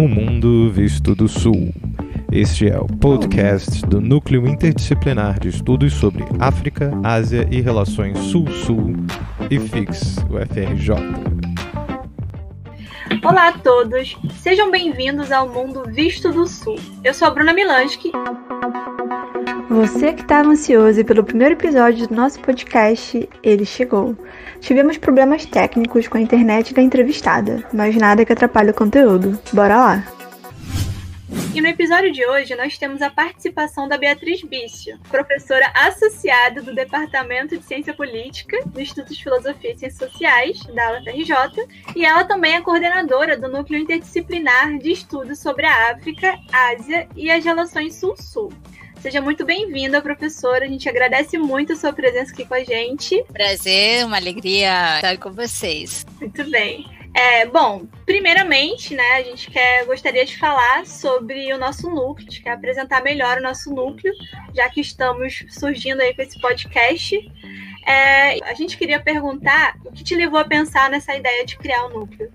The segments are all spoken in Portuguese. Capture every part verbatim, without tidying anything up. O Mundo Visto do Sul. Este é o podcast do Núcleo Interdisciplinar de Estudos sobre África, Ásia e Relações Sul-Sul, I F I X, U F R J. Olá a todos, sejam bem-vindos ao Mundo Visto do Sul. Eu sou a Bruna Milanski. Você que estava ansioso pelo primeiro episódio do nosso podcast, ele chegou. Tivemos problemas técnicos com a internet da entrevistada, mas nada que atrapalhe o conteúdo. Bora lá! E no episódio de hoje nós temos a participação da Beatriz Bichia, professora associada do Departamento de Ciência Política do Instituto de Filosofia e Ciências Sociais, da U F R J, e ela também é coordenadora do Núcleo Interdisciplinar de Estudos sobre a África, Ásia e as Relações Sul-Sul. Seja muito bem-vinda, professora. A gente agradece muito a sua presença aqui com a gente. Prazer, uma alegria estar com vocês. Muito bem. É, bom, primeiramente, né, a gente quer, gostaria de falar sobre o nosso núcleo, a gente quer apresentar melhor o nosso núcleo, já que estamos surgindo aí com esse podcast. É, a gente queria perguntar o que te levou a pensar nessa ideia de criar o núcleo?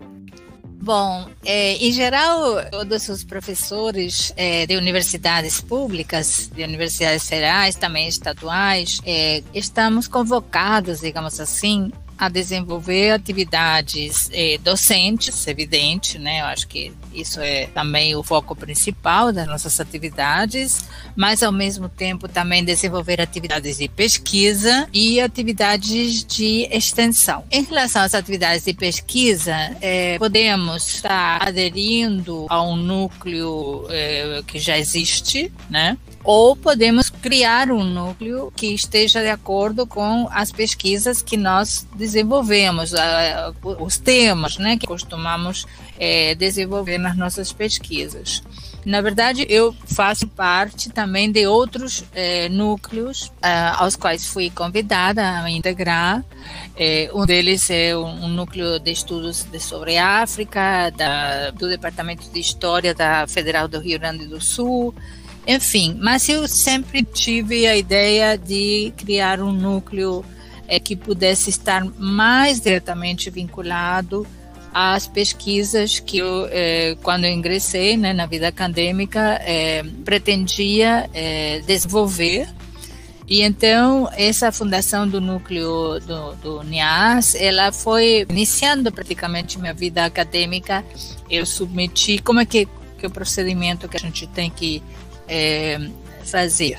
Bom, eh, em geral, todos os professores eh, de universidades públicas, de universidades federais, também estaduais, eh, estamos convocados, digamos assim, a desenvolver atividades eh, docentes, evidente, né? Eu acho que isso é também o foco principal das nossas atividades, mas ao mesmo tempo também desenvolver atividades de pesquisa e atividades de extensão. Em relação às atividades de pesquisa, eh, podemos estar aderindo a um núcleo eh, que já existe, né? Ou podemos criar um núcleo que esteja de acordo com as pesquisas que nós desenvolvemos, os temas, né, que costumamos é, desenvolver nas nossas pesquisas. Na verdade, eu faço parte também de outros é, núcleos é, aos quais fui convidada a integrar. É, um deles é um, um núcleo de estudos de, sobre a África, da, do Departamento de História da Federal do Rio Grande do Sul. Enfim, mas eu sempre tive a ideia de criar um núcleo é, que pudesse estar mais diretamente vinculado às pesquisas que eu, é, quando eu ingressei, né, na vida acadêmica, é, pretendia é, desenvolver. E então, essa fundação do núcleo do, do NIEAAS, ela foi iniciando praticamente minha vida acadêmica. Eu submeti, como é que, que é o procedimento que a gente tem que É, fazer.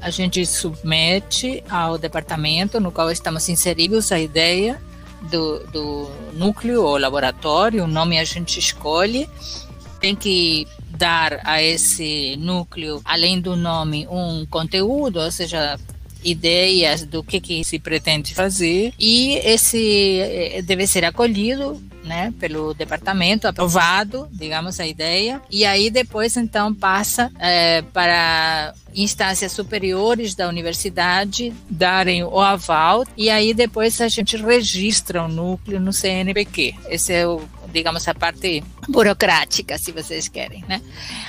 A gente submete ao departamento no qual estamos inseridos a ideia do, do núcleo ou laboratório, o nome a gente escolhe, tem que dar a esse núcleo, além do nome, um conteúdo, ou seja, ideias do que, que se pretende fazer, e esse deve ser acolhido, né, pelo departamento, aprovado, digamos, a ideia, e aí depois então passa é, para instâncias superiores da universidade darem o aval, e aí depois a gente registra o núcleo no C N P Q. Esse é o, digamos, a parte burocrática, se vocês querem, né?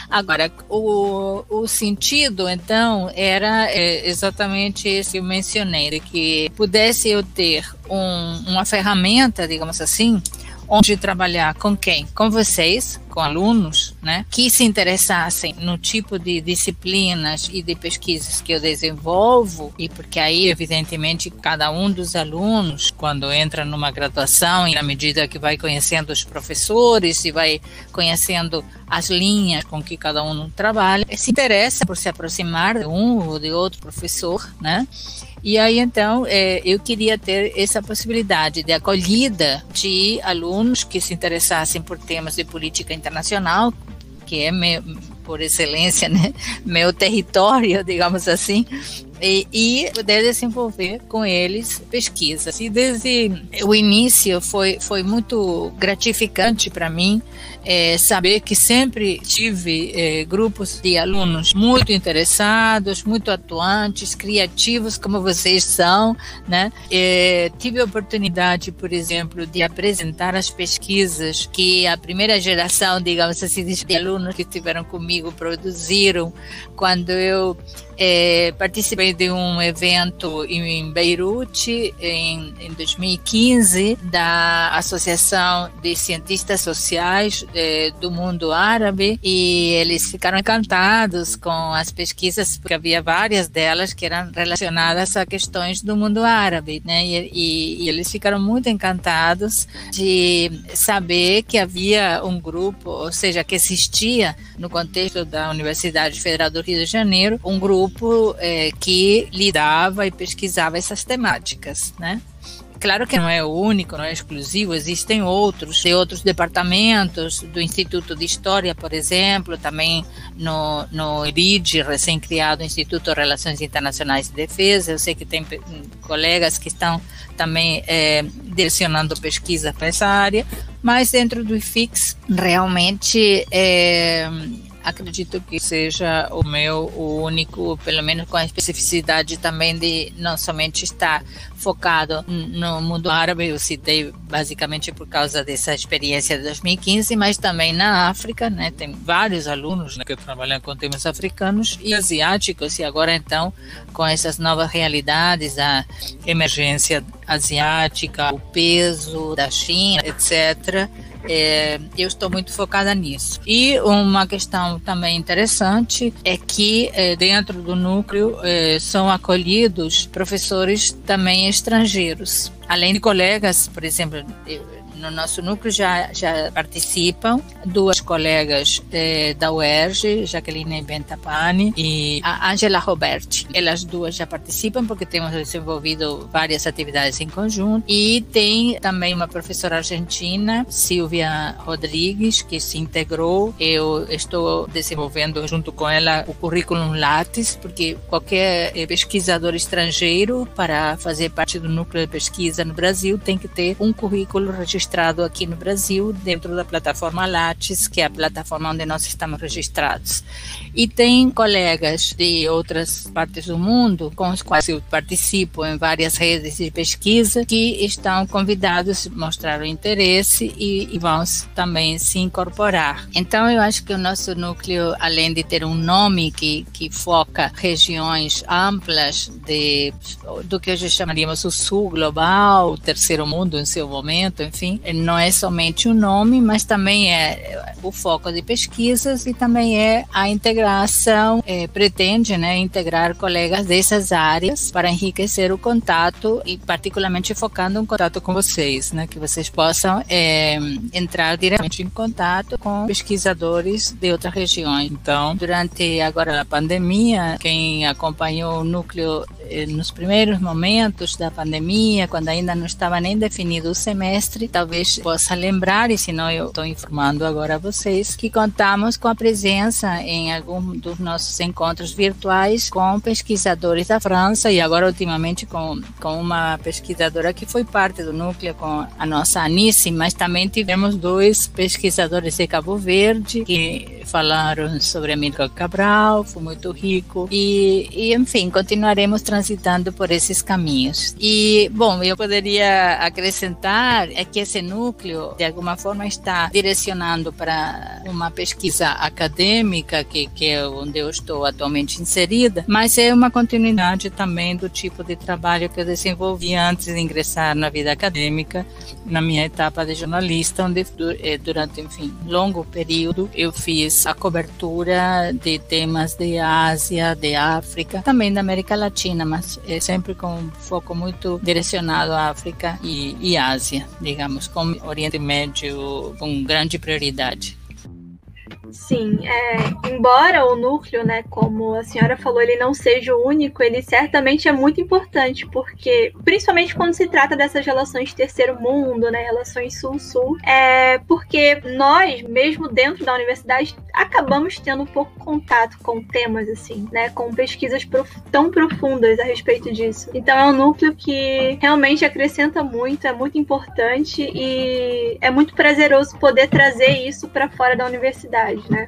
Agora, o, o sentido, então, era é, exatamente esse que eu mencionei, de que pudesse eu ter um, uma ferramenta, digamos assim, onde trabalhar com quem? Com vocês, com alunos, né? Que se interessassem no tipo de disciplinas e de pesquisas que eu desenvolvo, e porque aí, evidentemente, cada um dos alunos, quando entra numa graduação, e na medida que vai conhecendo os professores e vai conhecendo as linhas com que cada um trabalha, se interessa por se aproximar de um ou de outro professor, né? E aí, então, eu queria ter essa possibilidade de acolhida de alunos que se interessassem por temas de política internacional, que é, meu, por excelência, né, meu território, digamos assim, e, e poder desenvolver com eles pesquisas. E desde o início foi, foi muito gratificante para mim é, saber que sempre tive é, grupos de alunos muito interessados, muito atuantes, criativos, como vocês são, né? É, tive a oportunidade, por exemplo, de apresentar as pesquisas que a primeira geração, digamos assim, de alunos que estiveram comigo produziram quando eu é, participei participei de um evento em Beirute em, em dois mil e quinze da Associação de Cientistas Sociais eh, do Mundo Árabe, e eles ficaram encantados com as pesquisas, porque havia várias delas que eram relacionadas a questões do mundo árabe, né? E, e, e eles ficaram muito encantados de saber que havia um grupo, ou seja, que existia no contexto da Universidade Federal do Rio de Janeiro, um grupo eh, que lidava e pesquisava essas temáticas, né? Claro que não é o único, não é exclusivo, existem outros, de outros departamentos, do Instituto de História, por exemplo, também no, no I R I D, recém-criado Instituto de Relações Internacionais e Defesa. Eu sei que tem colegas que estão também é, direcionando pesquisa para essa área, mas dentro do I F I X, realmente, é, acredito que seja o meu, o único, pelo menos com a especificidade também de não somente estar focado no mundo árabe, eu citei basicamente por causa dessa experiência de dois mil e quinze, mas também na África, né? Tem vários alunos, né, que trabalham com temas africanos e asiáticos, e agora então com essas novas realidades, a emergência asiática, o peso da China, etcétera. É, eu estou muito focada nisso. E uma questão também interessante é que é, dentro do núcleo é, são acolhidos professores também estrangeiros, além de colegas, por exemplo, no nosso núcleo já, já participam duas colegas eh, da U E R J, Jacqueline Bentapani e a Angela Roberti. Elas duas já participam porque temos desenvolvido várias atividades em conjunto, e tem também uma professora argentina, Silvia Rodrigues, que se integrou. Eu estou desenvolvendo junto com ela o currículo Lattes, porque qualquer pesquisador estrangeiro, para fazer parte do núcleo de pesquisa no Brasil, tem que ter um currículo registrado registrado aqui no Brasil, dentro da plataforma Lattes, que é a plataforma onde nós estamos registrados. E tem colegas de outras partes do mundo, com os quais eu participo em várias redes de pesquisa, que estão convidados a mostrar o interesse e, e vão também se incorporar. Então, eu acho que o nosso núcleo, além de ter um nome que, que foca regiões amplas de, do que hoje chamaríamos o Sul Global, o Terceiro Mundo em seu momento, enfim, não é somente o nome, mas também é o foco de pesquisas, e também é a integração, é, pretende, né, integrar colegas dessas áreas para enriquecer o contato, e particularmente focando em contato com vocês, né, que vocês possam é, entrar diretamente em contato com pesquisadores de outras regiões. Então, durante agora a pandemia, quem acompanhou o núcleo eh, nos primeiros momentos da pandemia, quando ainda não estava nem definido o semestre, talvez possa lembrar, e se não eu estou informando agora a vocês, que contamos com a presença em algum dos nossos encontros virtuais com pesquisadores da França, e agora ultimamente com, com uma pesquisadora que foi parte do núcleo, com a nossa Anice, mas também tivemos dois pesquisadores de Cabo Verde que falaram sobre Amílcar Cabral, foi muito rico, e, e enfim, continuaremos transitando por esses caminhos. E, bom, eu poderia acrescentar é que esse núcleo, de alguma forma, está direcionando para uma pesquisa acadêmica, que, que é onde eu estou atualmente inserida, mas é uma continuidade também do tipo de trabalho que eu desenvolvi antes de ingressar na vida acadêmica, na minha etapa de jornalista, onde durante, enfim, longo período eu fiz a cobertura de temas de Ásia, de África, também da América Latina, mas é sempre com um foco muito direcionado à África e, e Ásia, digamos, com Oriente Médio com grande prioridade. Sim, é, embora o núcleo, né, como a senhora falou, ele não seja o único, ele certamente é muito importante, porque, principalmente quando se trata dessas relações de terceiro mundo, né, relações sul-sul, é porque nós, mesmo dentro da universidade, acabamos tendo pouco contato com temas assim, né, com pesquisas prof... tão profundas a respeito disso. Então é um núcleo que realmente acrescenta muito, é muito importante, e é muito prazeroso poder trazer isso para fora da universidade. Né?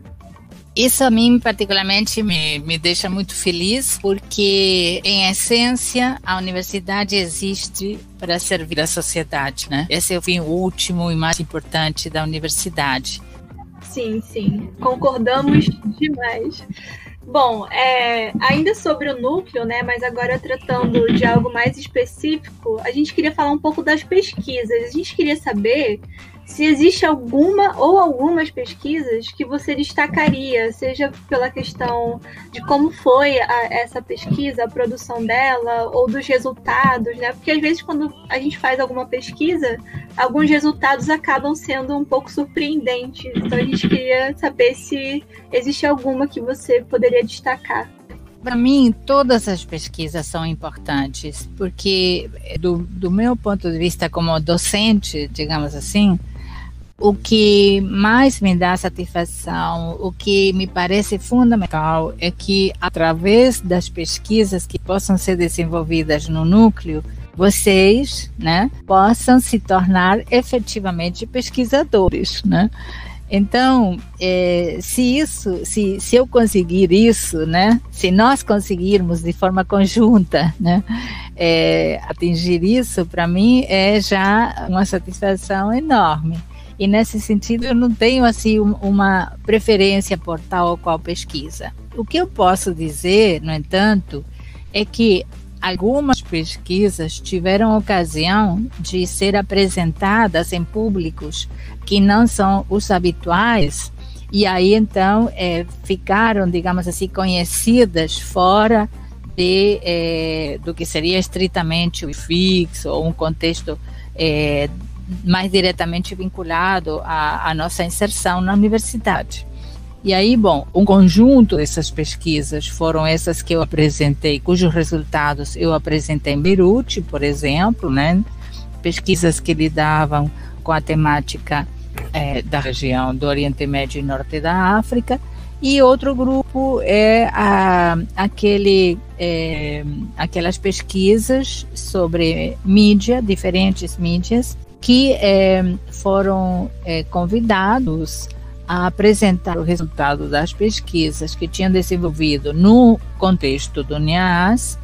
Isso a mim particularmente me, me deixa muito feliz, porque em essência a universidade existe para servir a sociedade, né? Esse é o fim último e mais importante da universidade. Sim, sim, concordamos demais. Bom, é, ainda sobre o núcleo, né, mas agora tratando de algo mais específico, a gente queria falar um pouco das pesquisas. A gente queria saber se existe alguma ou algumas pesquisas que você destacaria, seja pela questão de como foi a, essa pesquisa, a produção dela, ou dos resultados, né? Porque às vezes quando a gente faz alguma pesquisa, alguns resultados acabam sendo um pouco surpreendentes. Então a gente queria saber se existe alguma que você poderia destacar. Para mim, todas as pesquisas são importantes, porque do, do meu ponto de vista como docente, digamos assim, o que mais me dá satisfação, o que me parece fundamental é que, através das pesquisas que possam ser desenvolvidas no núcleo, vocês, né, possam se tornar efetivamente pesquisadores, né? Então, eh, se isso, se, se eu conseguir isso, né, se nós conseguirmos de forma conjunta, né, eh, atingir isso, para mim é já uma satisfação enorme. E nesse sentido, eu não tenho assim uma preferência por tal ou qual pesquisa. O que eu posso dizer, no entanto, é que algumas pesquisas tiveram ocasião de ser apresentadas em públicos que não são os habituais, e aí então é, ficaram, digamos assim, conhecidas fora de, é, do que seria estritamente o I F I X ou um contexto é, mais diretamente vinculado à, à nossa inserção na universidade. E aí, bom, um conjunto dessas pesquisas foram essas que eu apresentei, cujos resultados eu apresentei em Beirute, por exemplo, né? Pesquisas que lidavam com a temática é, da região do Oriente Médio e Norte da África. E outro grupo é a, aquele, é, aquelas pesquisas sobre mídia, diferentes mídias, que é, foram é, convidados a apresentar o resultado das pesquisas que tinham desenvolvido no contexto do NIEAAS,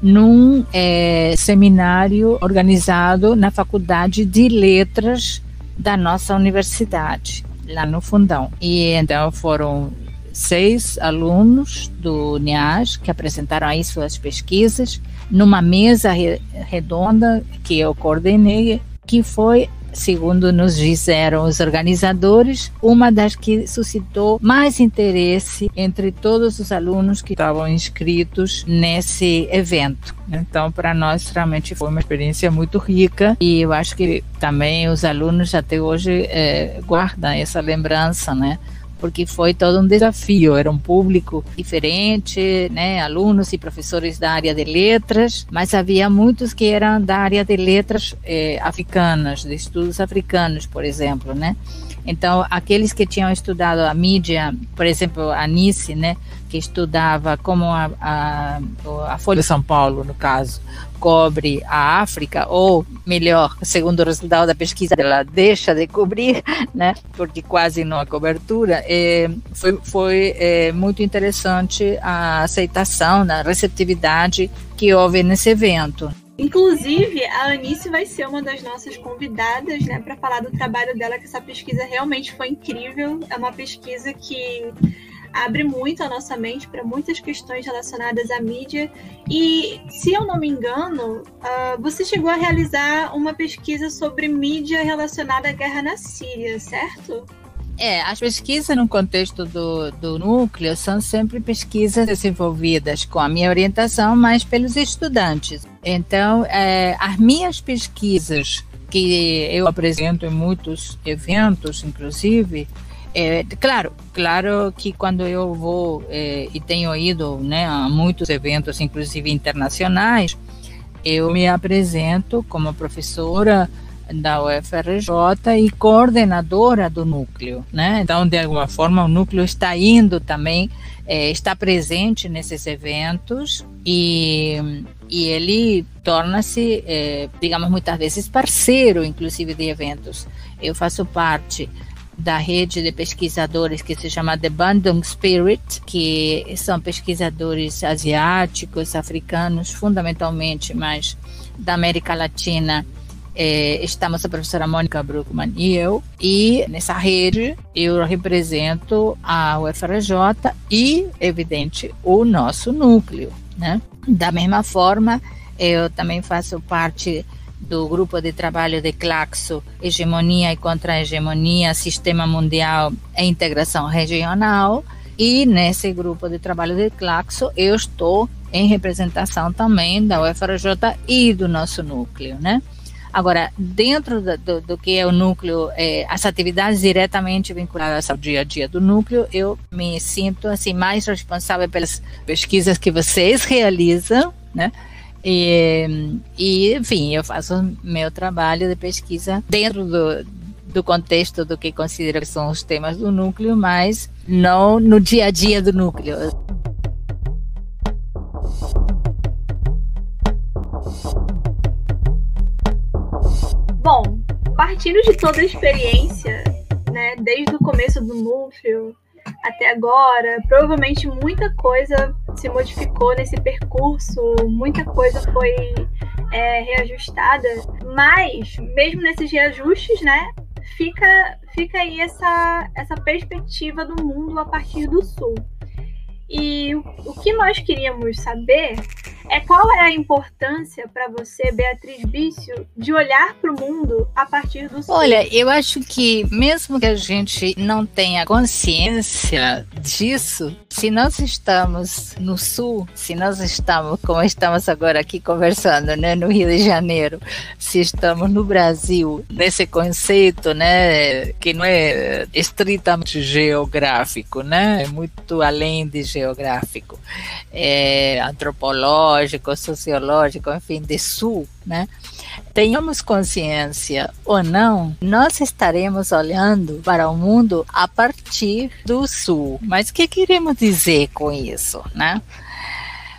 num é, seminário organizado na Faculdade de Letras da nossa universidade, lá no Fundão. E então foram seis alunos do NIEAAS que apresentaram aí suas pesquisas numa mesa re- redonda que eu coordenei, que foi, segundo nos disseram os organizadores, uma das que suscitou mais interesse entre todos os alunos que estavam inscritos nesse evento. Então, para nós, realmente foi uma experiência muito rica, e eu acho que também os alunos até hoje é, guardam essa lembrança, né? Porque foi todo um desafio, era um público diferente, né? Alunos e professores da área de letras, mas havia muitos que eram da área de letras eh, africanas, de estudos africanos, por exemplo, né? Então, aqueles que tinham estudado a mídia, por exemplo, a Anice, né, que estudava como a, a, a Folha de São Paulo, no caso, cobre a África, ou melhor, segundo o resultado da pesquisa, ela deixa de cobrir, né, porque quase não há cobertura, é, foi, foi é, muito interessante a aceitação, a receptividade que houve nesse evento. Inclusive, a Anice vai ser uma das nossas convidadas, né, para falar do trabalho dela, que essa pesquisa realmente foi incrível. É uma pesquisa que abre muito a nossa mente para muitas questões relacionadas à mídia. E, se eu não me engano, uh, você chegou a realizar uma pesquisa sobre mídia relacionada à guerra na Síria, certo? É, as pesquisas no contexto do, do núcleo são sempre pesquisas desenvolvidas com a minha orientação, mas pelos estudantes. Então, é, as minhas pesquisas, que eu apresento em muitos eventos, inclusive, é, claro, claro que quando eu vou é, e tenho ido, né, a muitos eventos, inclusive internacionais, eu me apresento como professora da U F R J e coordenadora do núcleo, né? Então, de alguma forma, o núcleo está indo também, é, está presente nesses eventos, e, e ele torna-se, é, digamos, muitas vezes parceiro, inclusive, de eventos. Eu faço parte da rede de pesquisadores que se chama The Bandung Spirit, que são pesquisadores asiáticos, africanos, fundamentalmente, mas da América Latina, É, estamos a professora Mônica Bruckmann e eu, e nessa rede eu represento a U F R J e, evidente, o nosso núcleo, né? Da mesma forma, eu também faço parte do grupo de trabalho de CLACSO, Hegemonia e Contra-Hegemonia, Sistema Mundial e Integração Regional, e nesse grupo de trabalho de CLACSO eu estou em representação também da U F R J e do nosso núcleo, né? Agora, dentro do, do, do que é o núcleo, é, as atividades diretamente vinculadas ao dia a dia do núcleo, eu me sinto assim, mais responsável pelas pesquisas que vocês realizam, né? E, e enfim, eu faço meu trabalho de pesquisa dentro do, do contexto do que considero que são os temas do núcleo, mas não no dia a dia do núcleo. Bom, partindo de toda a experiência, né, desde o começo do núcleo até agora, provavelmente muita coisa se modificou nesse percurso, muita coisa foi é, reajustada, mas mesmo nesses reajustes, né, fica, fica aí essa, essa perspectiva do mundo a partir do Sul. E o que nós queríamos saber é qual é a importância para você, Beatriz Bichia, de olhar para o mundo a partir do Sul. Olha, eu acho que mesmo que a gente não tenha consciência disso, se nós estamos no Sul, se nós estamos, como estamos agora aqui conversando, né, no Rio de Janeiro, se estamos no Brasil, nesse conceito, né, que não é estritamente geográfico, né, é muito além de geográfico, geográfico, é, antropológico, sociológico, enfim, de Sul, né? Tenhamos consciência ou não, nós estaremos olhando para o mundo a partir do Sul. Mas o que queremos dizer com isso, né?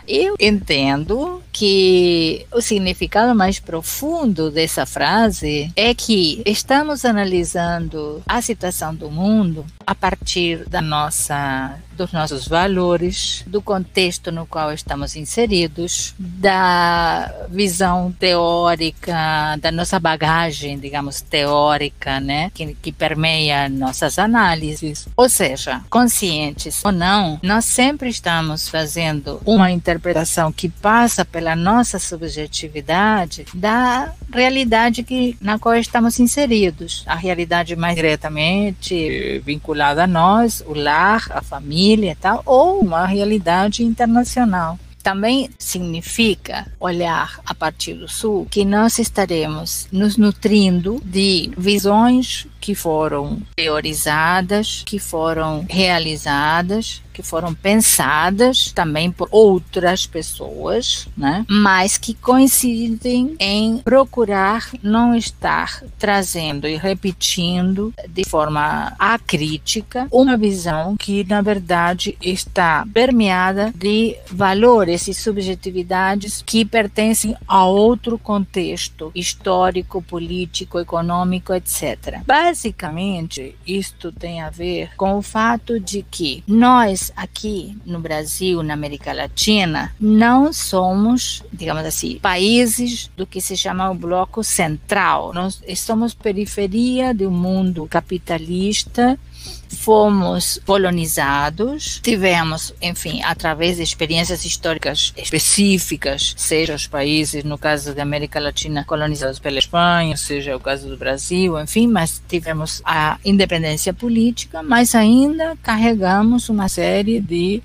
Eu entendo que o significado mais profundo dessa frase é que estamos analisando a situação do mundo a partir da nossa, dos nossos valores, do contexto no qual estamos inseridos, da visão teórica, da nossa bagagem, digamos, teórica, né, que, que permeia nossas análises. Ou seja, conscientes ou não, nós sempre estamos fazendo uma interpretação interpretação que passa pela nossa subjetividade da realidade que, na qual estamos inseridos. A realidade mais diretamente vinculada a nós, o lar, a família e tal, ou uma realidade internacional. Também significa olhar a partir do Sul que nós estaremos nos nutrindo de visões que foram teorizadas, que foram realizadas, que foram pensadas também por outras pessoas, né? Mas que coincidem em procurar não estar trazendo e repetindo de forma acrítica uma visão que, na verdade, está permeada de valores e subjetividades que pertencem a outro contexto histórico, político, econômico, etcétera. Basicamente, isto tem a ver com o fato de que nós, aqui no Brasil, na América Latina, não somos, digamos assim, países do que se chama o bloco central. Nós somos periferia do mundo capitalista, fomos colonizados, tivemos, enfim, através de experiências históricas específicas, seja os países, no caso da América Latina, colonizados pela Espanha, seja o caso do Brasil, enfim, mas tivemos a independência política, mas ainda carregamos uma série de,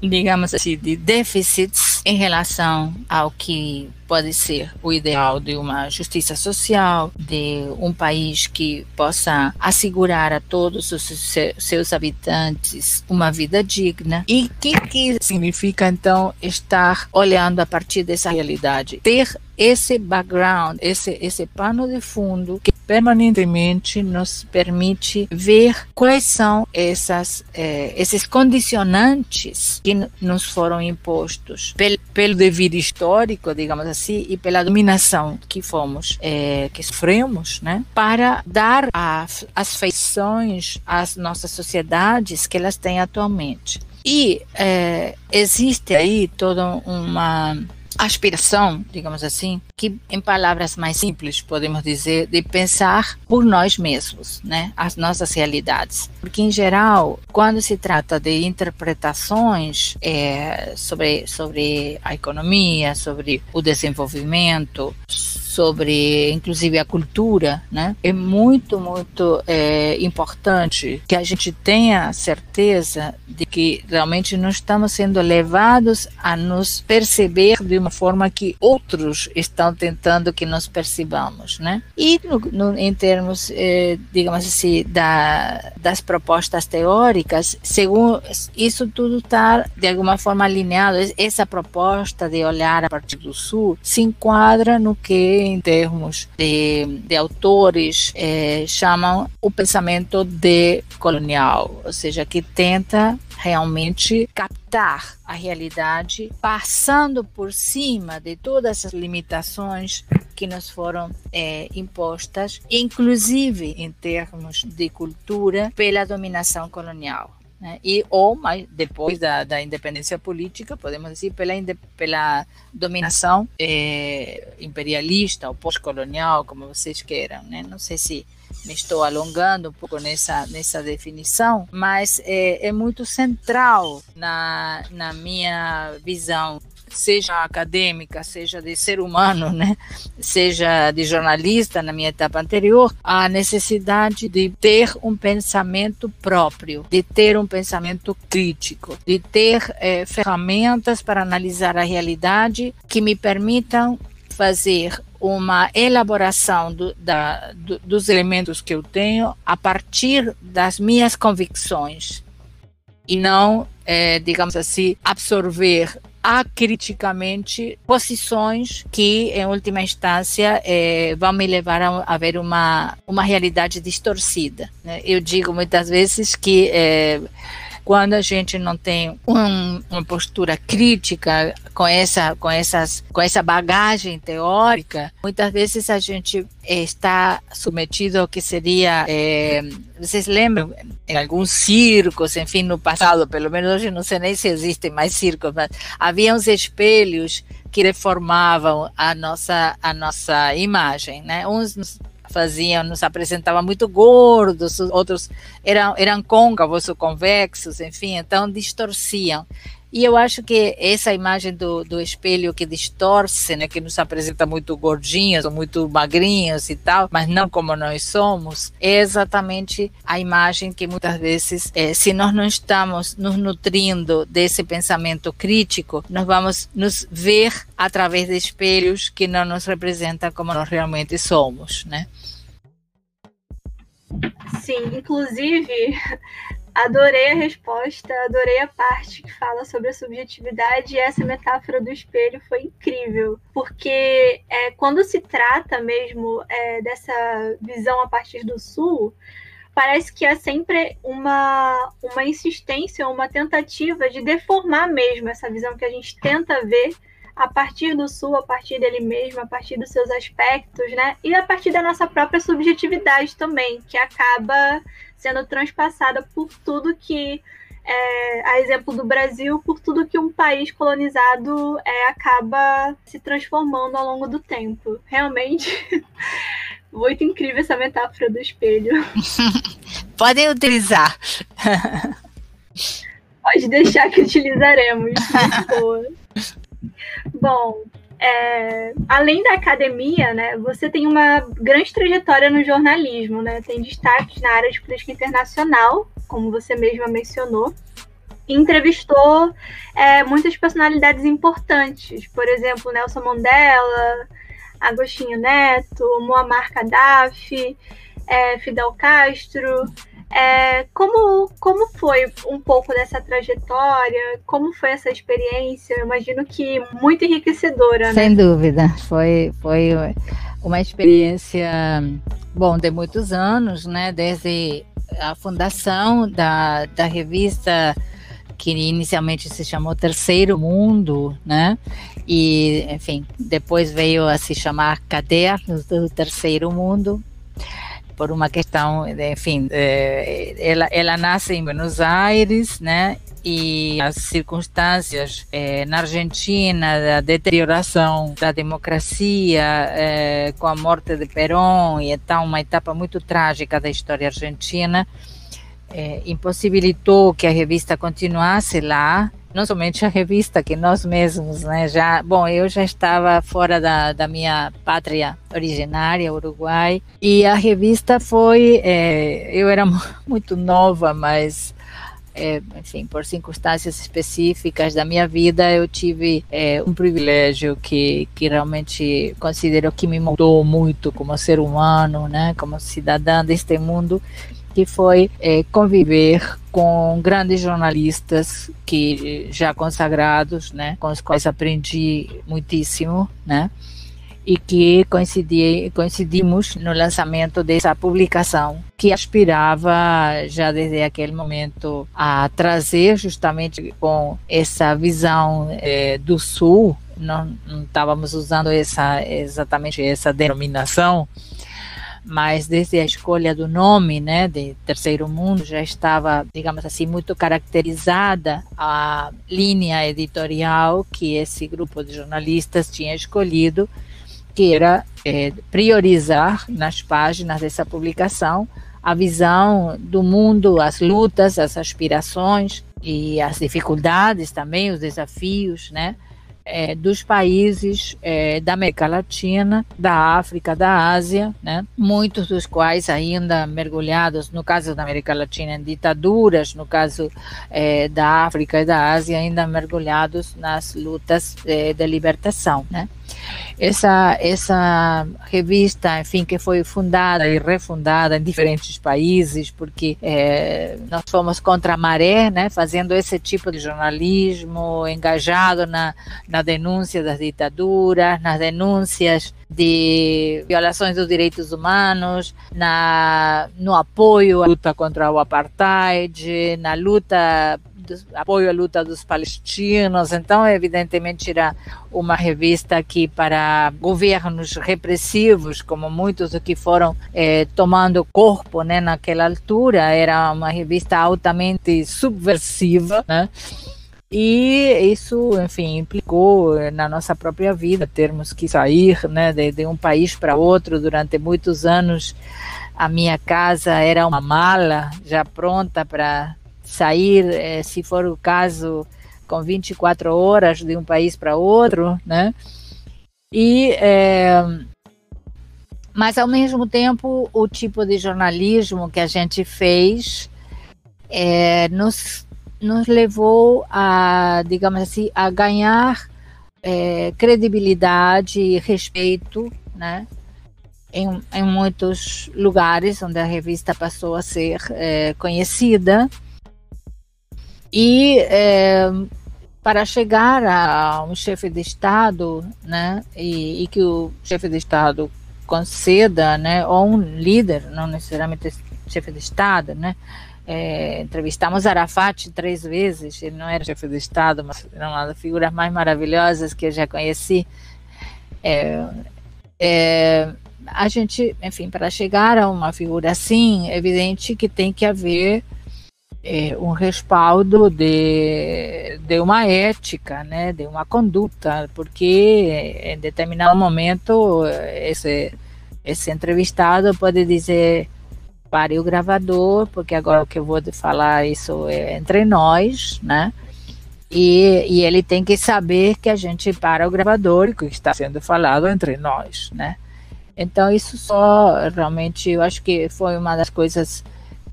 digamos assim, de déficits em relação ao que pode ser o ideal de uma justiça social, de um país que possa assegurar a todos os seus habitantes uma vida digna. E o que, que significa, então, estar olhando a partir dessa realidade? Ter esse background, esse, esse pano de fundo que permanentemente nos permite ver quais são essas, eh, esses condicionantes que nos foram impostos pelo, pelo dever histórico, digamos assim, e pela dominação que fomos, é, que sofremos, né, para dar as feições às nossas sociedades que elas têm atualmente. E é, existe aí toda uma aspiração, digamos assim, que, em palavras mais simples, podemos dizer, de pensar por nós mesmos, né, as nossas realidades. Porque, em geral, quando se trata de interpretações é, sobre, sobre a economia, sobre o desenvolvimento, sobre, inclusive, a cultura, né, é muito, muito é, importante que a gente tenha certeza de que realmente não estamos sendo levados a nos perceber de uma forma que outros estão tentando que nos percebamos, né? E no, no, em termos, eh, digamos assim, da, das propostas teóricas, segundo isso tudo está de alguma forma alinhado. Essa proposta de olhar a partir do Sul se enquadra no que, em termos de, de autores, eh, chamam o pensamento decolonial, ou seja, que tenta realmente captar a realidade passando por cima de todas as limitações que nos foram é, impostas, inclusive em termos de cultura, pela dominação colonial, né? E ou mais depois da, da independência política, podemos dizer, pela, pela dominação é, imperialista ou pós-colonial, como vocês queiram, né? Não sei se me estou alongando um pouco nessa, nessa definição, mas é, é muito central na, na minha visão, seja acadêmica, seja de ser humano, né? Seja de jornalista, na minha etapa anterior, a necessidade de ter um pensamento próprio, de ter um pensamento crítico, de ter é, ferramentas para analisar a realidade que me permitam fazer uma elaboração do, da, do, dos elementos que eu tenho a partir das minhas convicções e não, é, digamos assim, absorver acriticamente posições que, em última instância, é, vão me levar a, a ver uma, uma realidade distorcida, né? Eu digo muitas vezes que... É, quando a gente não tem um, uma postura crítica com essa, com essas, com essa bagagem teórica, muitas vezes a gente está submetido ao que seria... É, vocês lembram? Em alguns circos, enfim, no passado, pelo menos hoje, não sei nem se existem mais circos, mas havia uns espelhos que deformavam a nossa, a nossa imagem, né? Uns nos faziam, nos apresentavam muito gordos, outros eram, eram côncavos ou convexos, enfim, então distorciam. E eu acho que essa imagem do, do espelho que distorce, né, que nos apresenta muito gordinhos ou muito magrinhos e tal, mas não como nós somos, é exatamente a imagem que muitas vezes, é, se nós não estamos nos nutrindo desse pensamento crítico, nós vamos nos ver através de espelhos que não nos representam como nós realmente somos, né? Sim, inclusive... Adorei a resposta, adorei a parte que fala sobre a subjetividade e essa metáfora do espelho foi incrível, porque é, quando se trata mesmo é, dessa visão a partir do Sul, parece que é sempre uma, uma insistência, uma tentativa de deformar mesmo essa visão que a gente tenta ver a partir do Sul, a partir dele mesmo, a partir dos seus aspectos, né? E a partir da nossa própria subjetividade também, que acaba... sendo transpassada por tudo que, é, a exemplo do Brasil, por tudo que um país colonizado é, acaba se transformando ao longo do tempo. Realmente, muito incrível essa metáfora do espelho. Podem utilizar. Pode deixar que utilizaremos. Muito boa. Bom... É, além da academia, né, você tem uma grande trajetória no jornalismo, né? Tem destaques na área de política internacional, como você mesma mencionou, e entrevistou é, muitas personalidades importantes, por exemplo, Nelson Mandela, Agostinho Neto, Muammar Gaddafi, é, Fidel Castro... É, como, como foi um pouco dessa trajetória? Como foi essa experiência? Eu imagino que muito enriquecedora, né? Sem dúvida, foi, foi uma experiência, bom, de muitos anos, né? Desde a fundação da, da revista que inicialmente se chamou Terceiro Mundo, né? E, enfim, depois veio a se chamar Cadernos do Terceiro Mundo. por uma questão, de, enfim, é, ela, ela nasce em Buenos Aires, né? E as circunstâncias eh, na Argentina da deterioração da democracia eh, com a morte de Perón e então uma etapa muito trágica da história argentina eh, impossibilitou que a revista continuasse lá, não somente a revista, que nós mesmos, né, já, bom, eu já estava fora da, da minha pátria originária, Uruguai, e a revista foi, eh, eu era muito nova, mas É, enfim, por circunstâncias específicas da minha vida, eu tive é, um privilégio que, que realmente considero que me mudou muito como ser humano, né, como cidadã deste mundo, que foi é, conviver com grandes jornalistas que já consagrados, né, com os quais aprendi muitíssimo, né, e que coincidi, coincidimos no lançamento dessa publicação, que aspirava já desde aquele momento a trazer justamente com essa visão eh, do Sul. Nós não estávamos usando essa, exatamente essa denominação, mas desde a escolha do nome, né, de Terceiro Mundo, já estava, digamos assim, muito caracterizada a linha editorial que esse grupo de jornalistas tinha escolhido, que era eh, priorizar nas páginas dessa publicação a visão do mundo, as lutas, as aspirações e as dificuldades também, os desafios, né, eh, dos países eh, da América Latina, da África, da Ásia, né, muitos dos quais ainda mergulhados, no caso da América Latina, em ditaduras, no caso eh, da África e da Ásia, ainda mergulhados nas lutas eh, de libertação, né. Essa, essa revista, enfim, que foi fundada e refundada em diferentes países, porque é, nós fomos contra a maré, né, fazendo esse tipo de jornalismo engajado na, na denúncia das ditaduras, nas denúncias de violações dos direitos humanos, na, no apoio à luta contra o apartheid, na luta... apoio à luta dos palestinos. Então, evidentemente, era uma revista que, para governos repressivos, como muitos que foram eh, tomando corpo, né, naquela altura, era uma revista altamente subversiva, né? E isso, enfim, implicou na nossa própria vida, termos que sair, né, de, de um país para outro durante muitos anos. A minha casa era uma mala já pronta para sair, se for o caso, com vinte e quatro horas de um país para outro, né? E, é... mas, ao mesmo tempo, o tipo de jornalismo que a gente fez é, nos, nos levou a, digamos assim, a ganhar é, credibilidade e respeito, né? Em, em muitos lugares onde a revista passou a ser é, conhecida. E é, para chegar a um chefe de Estado, né, e, e que o chefe de Estado conceda, né, ou um líder, não necessariamente chefe de Estado, né, é, entrevistamos Arafat três vezes, ele não era chefe de Estado, mas era uma das figuras mais maravilhosas que eu já conheci. É, é, a gente, enfim, para chegar a uma figura assim, é evidente que tem que haver um respaldo de, de uma ética, né, de uma conduta, porque em determinado momento esse, esse entrevistado pode dizer: pare o gravador, porque agora o que eu vou falar, isso é entre nós, né? E, e ele tem que saber que a gente para o gravador e que está sendo falado entre nós, né? Então, isso só realmente, eu acho que foi uma das coisas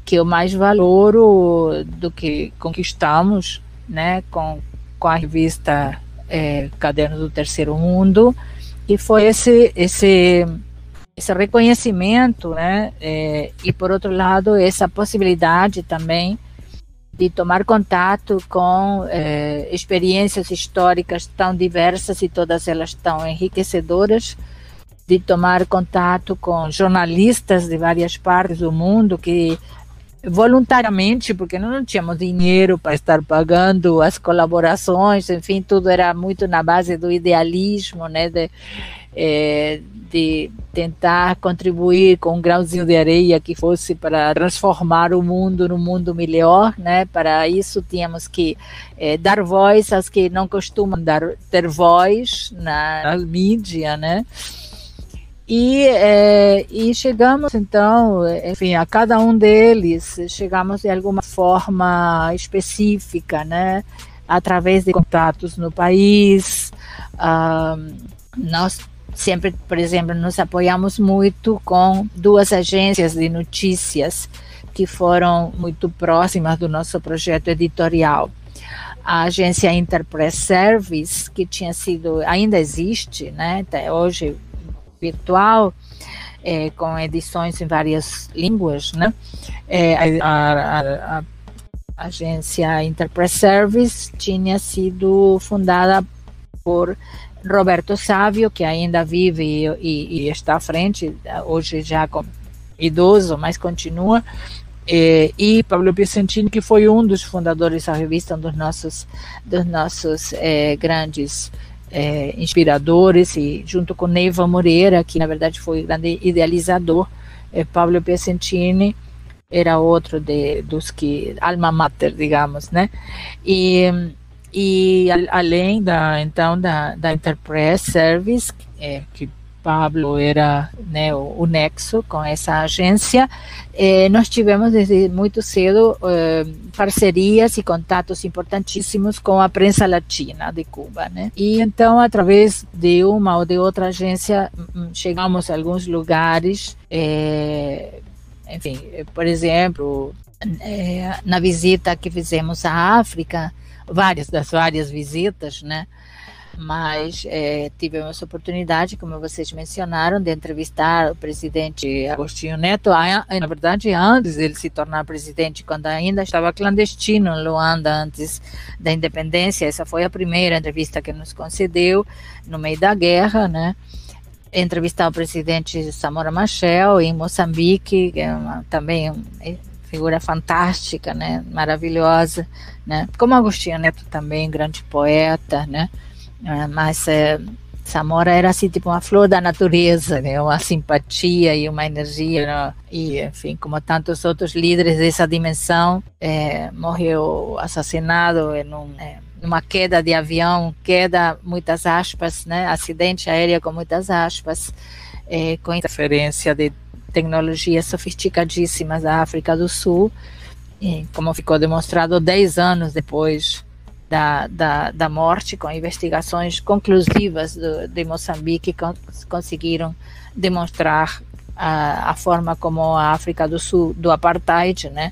que eu mais valoro do que conquistamos, né, com, com a revista é, Cadernos do Terceiro Mundo, e foi esse, esse, esse reconhecimento, né, é, e, por outro lado, essa possibilidade também de tomar contato com é, experiências históricas tão diversas, e todas elas tão enriquecedoras, de tomar contato com jornalistas de várias partes do mundo que voluntariamente, porque nós não tínhamos dinheiro para estar pagando as colaborações, enfim, tudo era muito na base do idealismo, né, de, é, de tentar contribuir com um grauzinho de areia que fosse para transformar o mundo num mundo melhor, né, para isso tínhamos que é, dar voz às que não costumam dar, ter voz na, na mídia, né. E, é, e chegamos, então, enfim, a cada um deles, chegamos de alguma forma específica, né, através de contatos no país. Ah, nós sempre, por exemplo, nos apoiamos muito com duas agências de notícias que foram muito próximas do nosso projeto editorial. A agência Interpress Service, que tinha sido, ainda existe, né, até hoje, virtual, é, com edições em várias línguas, né? É, a, a, a, a agência Interpress Service tinha sido fundada por Roberto Sávio, que ainda vive e, e, e está à frente, hoje já como idoso, mas continua, é, e Pablo Piacentini, que foi um dos fundadores da revista, um dos nossos, dos nossos é, grandes É, inspiradores, e junto com Neiva Moreira, que na verdade foi o grande idealizador. é, Pablo Piacentini era outro de, dos que, alma mater, digamos, né, e, e a, além da, então, da, da Interpress Service, é, que Pablo era, né, o, o nexo com essa agência, é, nós tivemos desde muito cedo é, parcerias e contatos importantíssimos com a Prensa Latina de Cuba, né? E então, através de uma ou de outra agência, chegamos a alguns lugares, é, enfim, por exemplo, é, na visita que fizemos à África, várias das várias visitas, né? Mas é, tivemos a oportunidade, como vocês mencionaram, de entrevistar o presidente Agostinho Neto, na verdade antes dele se tornar presidente, quando ainda estava clandestino em Luanda, antes da independência. Essa foi a primeira entrevista que nos concedeu, no meio da guerra, né? Entrevistar o presidente Samora Machel em Moçambique, que é uma, também é, figura fantástica, né? Maravilhosa, né? Como Agostinho Neto também, grande poeta, né? Mas eh, Samora era assim, tipo uma flor da natureza, né? Uma simpatia e uma energia, né? E enfim, como tantos outros líderes dessa dimensão, eh, morreu assassinado em um, eh, numa queda de avião, queda, muitas aspas, né? Acidente aéreo com muitas aspas, eh, com interferência de tecnologias sofisticadíssimas da África do Sul, e, como ficou demonstrado dez anos depois Da, da, da morte, com investigações conclusivas do, de Moçambique, que con conseguiram demonstrar a, a forma como a África do Sul, do apartheid, né,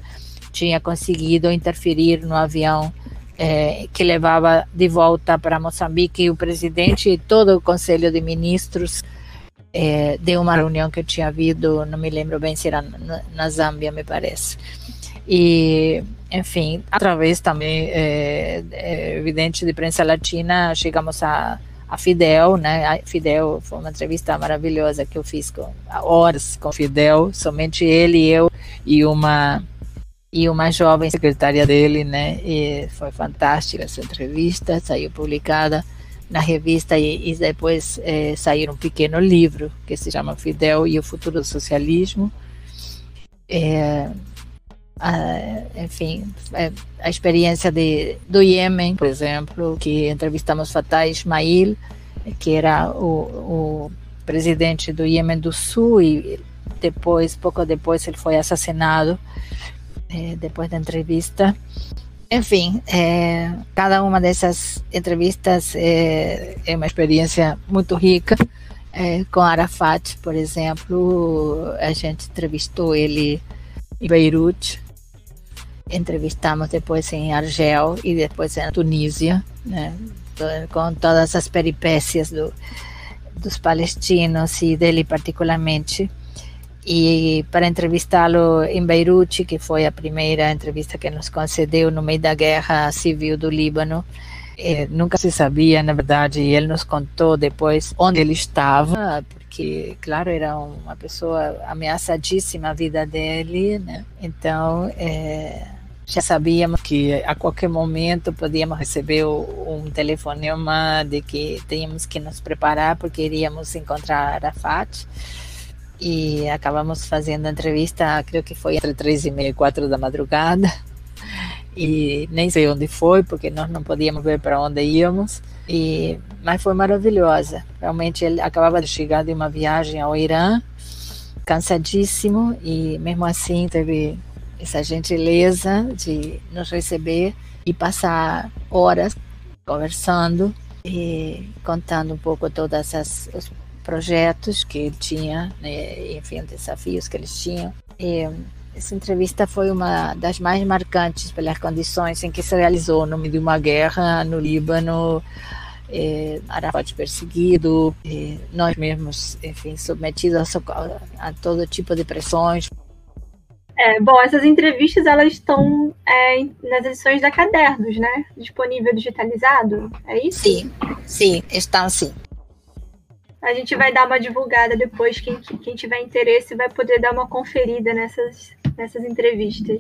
tinha conseguido interferir no avião eh, que levava de volta para Moçambique o presidente e todo o Conselho de Ministros eh, de uma reunião que tinha havido, não me lembro bem se era na, na Zâmbia, me parece. E, enfim, através também, é, é, evidente, de Prensa Latina, chegamos a, a Fidel, né? A Fidel foi uma entrevista maravilhosa que eu fiz com, horas com Fidel, somente ele e eu, e uma, e uma jovem secretária dele, né? E foi fantástica essa entrevista, saiu publicada na revista, e, e depois é, saiu um pequeno livro que se chama Fidel e o Futuro do Socialismo. É, Uh, enfim, a experiência de, do Iêmen, por exemplo, que entrevistamos Fattah Ismail, que era o, o presidente do Iêmen do Sul, e depois, pouco depois, ele foi assassinado, eh, depois da entrevista. Enfim, eh, cada uma dessas entrevistas eh, é uma experiência muito rica. Eh, com Arafat, por exemplo, a gente entrevistou ele em Beirute, entrevistamos depois em Argel e depois na Tunísia, né, com todas as peripécias do, dos palestinos e dele particularmente. E para entrevistá-lo em Beirute, que foi a primeira entrevista que nos concedeu no meio da guerra civil do Líbano, É, nunca se sabia, na verdade, e ele nos contou depois onde ele estava, porque, claro, era uma pessoa ameaçadíssima a vida dele, né? Então, é, já sabíamos que a qualquer momento podíamos receber um telefonema de que tínhamos que nos preparar porque iríamos encontrar Arafat. E acabamos fazendo a entrevista, creio que foi entre três e meia e quatro da madrugada. E nem sei onde foi, porque nós não podíamos ver para onde íamos. E, mas foi maravilhosa. Realmente ele acabava de chegar de uma viagem ao Irã, cansadíssimo, e mesmo assim teve essa gentileza de nos receber e passar horas conversando e contando um pouco todas as os projetos que ele tinha, né, enfim, desafios que eles tinham. E essa entrevista foi uma das mais marcantes pelas condições em que se realizou, no meio de uma guerra no Líbano, eh, Arafat perseguido, eh, nós mesmos, enfim, submetidos a, a todo tipo de pressões. É, bom, essas entrevistas, elas estão é, nas edições da Cadernos, né? Disponível digitalizado, é isso? Sim, sim, estão sim. A gente vai dar uma divulgada depois, quem, quem tiver interesse vai poder dar uma conferida nessas, nessas entrevistas.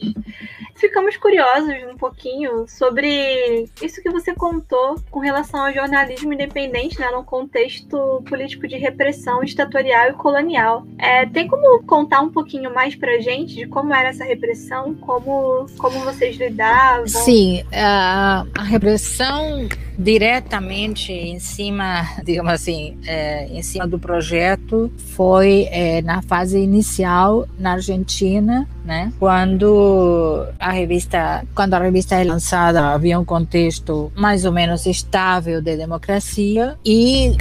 Ficamos curiosos um pouquinho sobre isso que você contou com relação ao jornalismo independente, né, num contexto político de repressão ditatorial e colonial. É, tem como contar um pouquinho mais pra gente de como era essa repressão, como, como vocês lidavam? Sim, a, a repressão diretamente em cima, digamos assim, é, em cima do projeto foi é, na fase inicial na Argentina, né? Quando a revista, quando a revista é lançada, havia um contexto mais ou menos estável de democracia e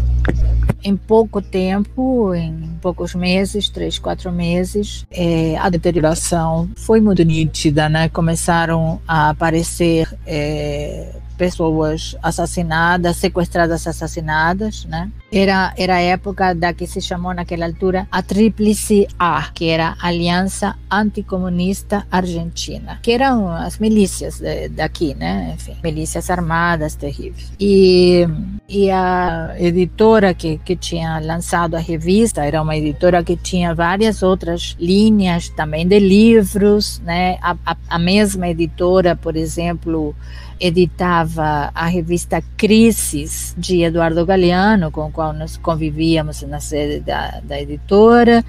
em pouco tempo, em poucos meses, três, quatro meses, eh, a deterioração foi muito nítida, né? Começaram a aparecer eh, pessoas assassinadas, sequestradas, assassinadas, né? Era, era a época da que se chamou naquela altura a Tríplice A, que era a Aliança Anticomunista Argentina, que eram as milícias de, daqui, né? Enfim, milícias armadas terríveis. E, e a editora que, que tinha lançado a revista era uma editora que tinha várias outras linhas também de livros, né? A, a, a mesma editora, por exemplo, editava a revista Crises, de Eduardo Galeano, com o qual nós convivíamos na sede da, da editora.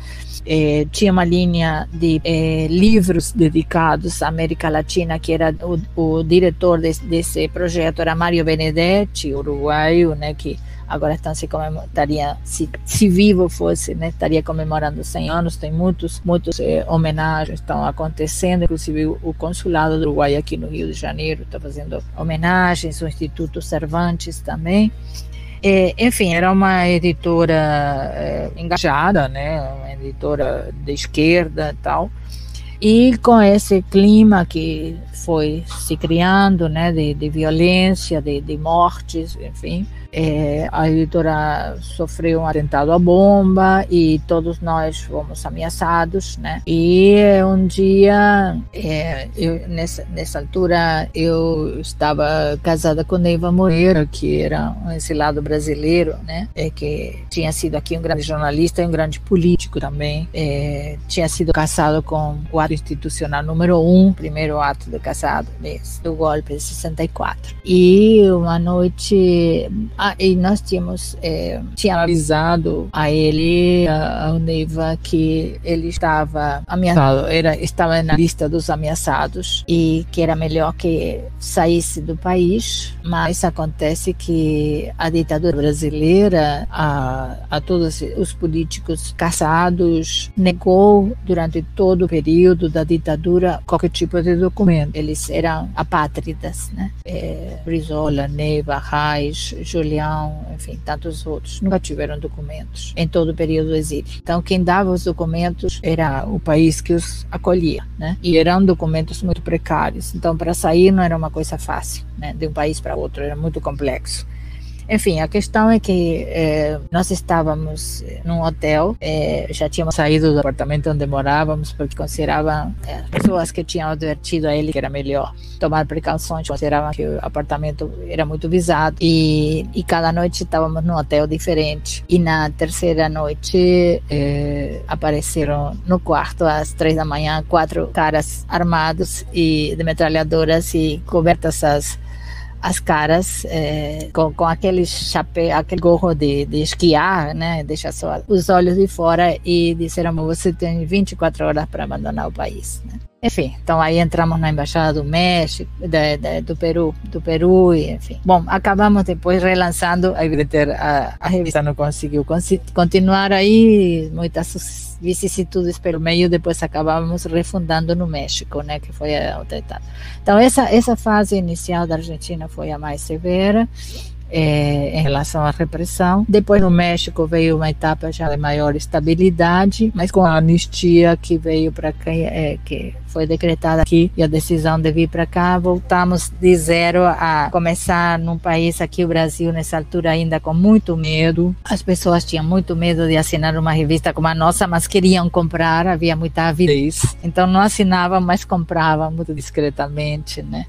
Eh, tinha uma linha de eh, livros dedicados à América Latina, que era o, o diretor desse, desse projeto era Mário Benedetti, uruguaio, né, que agora estão se estaria, se, se vivo fosse, né, estaria comemorando cem anos. Tem muitos, muitos eh, homenagens estão acontecendo, inclusive o, o consulado do Uruguai aqui no Rio de Janeiro está fazendo homenagens, o Instituto Cervantes também. É, enfim, era uma editora é, engajada, né, uma editora de esquerda e tal, e com esse clima que foi se criando, né, de, de violência, de, de mortes, enfim, é, a editora sofreu um atentado à bomba e todos nós fomos ameaçados, né, e um dia, é, eu, nessa, nessa altura, eu estava casada com Neiva Moreira, que era esse lado brasileiro, né, é, que tinha sido aqui um grande jornalista e um grande político também, é, tinha sido casado com o ato institucional número um, primeiro ato do casado mesmo, do golpe de sessenta e quatro, e uma noite... Ah, e nós tínhamos é, tinha avisado a ele, a, a Neiva, que ele estava ameaçado, era, estava na lista dos ameaçados e que era melhor que saísse do país. Mas acontece que a ditadura brasileira, a, a todos os políticos caçados, negou durante todo o período da ditadura qualquer tipo de documento. Eles eram apátridas, né? É, Brizola, Neiva, Reis, Julião, enfim, tantos outros, nunca tiveram documentos em todo o período do exílio. Então, quem dava os documentos era o país que os acolhia, né? E eram documentos muito precários. Então, para sair não era uma coisa fácil, né? De um país para outro, era muito complexo. Enfim, a questão é que eh, nós estávamos num hotel, eh, já tínhamos saído do apartamento onde morávamos, porque considerava eh, as pessoas que tinham advertido a ele que era melhor tomar precauções, consideravam que o apartamento era muito visado, e, e cada noite estávamos num hotel diferente. E na terceira noite eh, apareceram no quarto às três da manhã quatro caras armados e de metralhadoras e cobertas as as caras é, com, com aquele chapéu, aquele gorro de, de esquiar, né? Deixa só os olhos de fora e disseram: você tem vinte e quatro horas para abandonar o país, né? Enfim, então aí entramos na embaixada do México, de, de, do Peru, do Peru e enfim. Bom, acabamos depois relançando a Greter, a, a revista não conseguiu continuar aí, muitas vicissitudes pelo meio, depois acabávamos refundando no México, né, que foi a outra etapa. Então essa, essa fase inicial da Argentina foi a mais severa, É, em relação à repressão. Depois no México veio uma etapa já de maior estabilidade, mas com a anistia que veio para cá, é, que foi decretada aqui, e a decisão de vir para cá, voltamos de zero a começar num país aqui, o Brasil, nessa altura ainda com muito medo. As pessoas tinham muito medo de assinar uma revista como a nossa, mas queriam comprar, havia muita avidez, então não assinavam, mas compravam muito discretamente, né?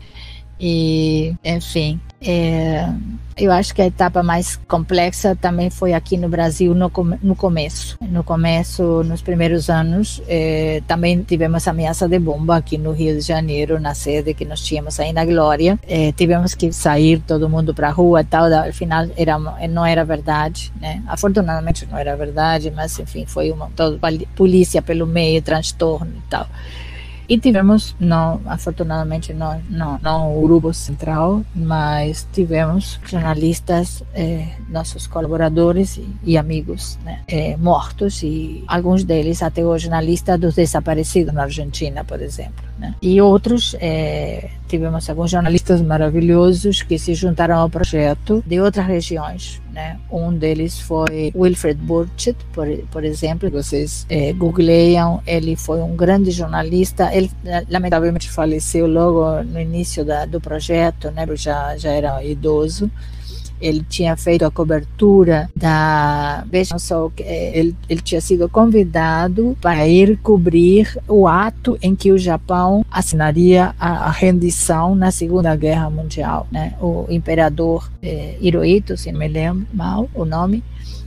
E, enfim, é, eu acho que a etapa mais complexa também foi aqui no Brasil no, no começo. No começo, nos primeiros anos, é, também tivemos ameaça de bomba aqui no Rio de Janeiro, na sede que nós tínhamos aí na Glória. É, tivemos que sair todo mundo para a rua e tal, ao final era, não era verdade, né? Afortunadamente não era verdade, mas enfim, foi uma toda, polícia pelo meio, transtorno e tal. E tivemos, não, afortunadamente não, não, não o grupo central, mas tivemos jornalistas, eh, nossos colaboradores e, e amigos, né, eh, mortos, e alguns deles até hoje na lista dos desaparecidos na Argentina, por exemplo, né? E outros, eh, tivemos alguns jornalistas maravilhosos que se juntaram ao projeto de outras regiões, né? Um deles foi Wilfred Burchett, por, por exemplo, vocês eh, googleiam, ele foi um grande jornalista. Ele lamentavelmente faleceu logo no início da, do projeto, né? já, já era idoso. Ele tinha feito a cobertura da... Vejam só, ele, ele tinha sido convidado para ir cobrir o ato em que o Japão assinaria a, a rendição na Segunda Guerra Mundial, né? O imperador eh, Hirohito, se não me lembro mal o nome,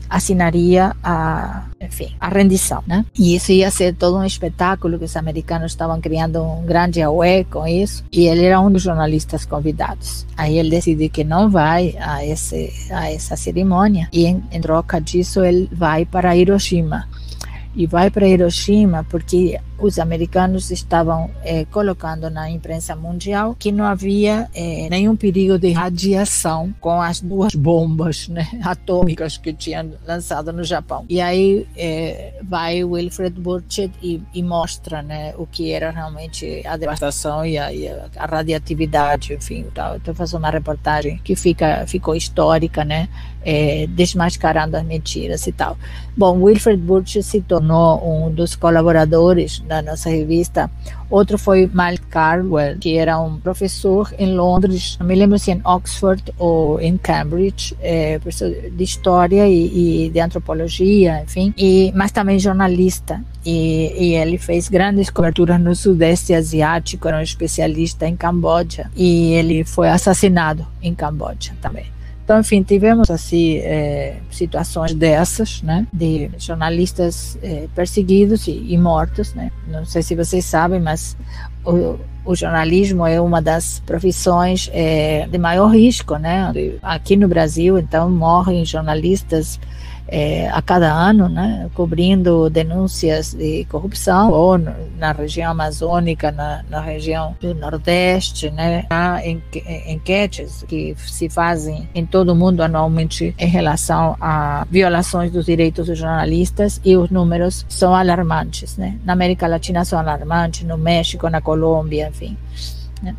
assinaria a, enfim, a rendição, né? E isso ia ser todo um espetáculo, que os americanos estavam criando um grande auê com isso, e ele era um dos jornalistas convidados. Aí ele decide que não vai a, esse, a essa cerimônia, e em, em troca disso ele vai para Hiroshima. E vai para Hiroshima porque os americanos estavam eh, colocando na imprensa mundial que não havia eh, nenhum perigo de radiação com as duas bombas, né, atômicas que tinham lançado no Japão. E aí eh, vai Wilfred Burchett e, e mostra, né, o que era realmente a devastação e a, e a radioatividade, enfim. Tal. Então faz uma reportagem que fica, ficou histórica, né, eh, desmascarando as mentiras e tal. Bom, Wilfred Burchett se tornou um dos colaboradores da nossa revista. Outro foi Mal Carwell, que era um professor em Londres, não me lembro se em Oxford ou em Cambridge, é, professor de história e, e de antropologia, enfim, e, mas também jornalista. E, e ele fez grandes coberturas no Sudeste Asiático, era um especialista em Camboja, e ele foi assassinado em Camboja também. Então, enfim, tivemos assim eh, situações dessas, né, de jornalistas eh, perseguidos e, e mortos, né? Não sei se vocês sabem, mas o, o jornalismo é uma das profissões eh, de maior risco, né? Aqui no Brasil, então, morrem jornalistas eh, a cada ano, né, cobrindo denúncias de corrupção, ou na região amazônica, na, na região do Nordeste, né? Há enquetes que se fazem em todo o mundo anualmente em relação a violações dos direitos dos jornalistas, e os números são alarmantes, né? Na América Latina são alarmantes, no México, na Colômbia, enfim, né?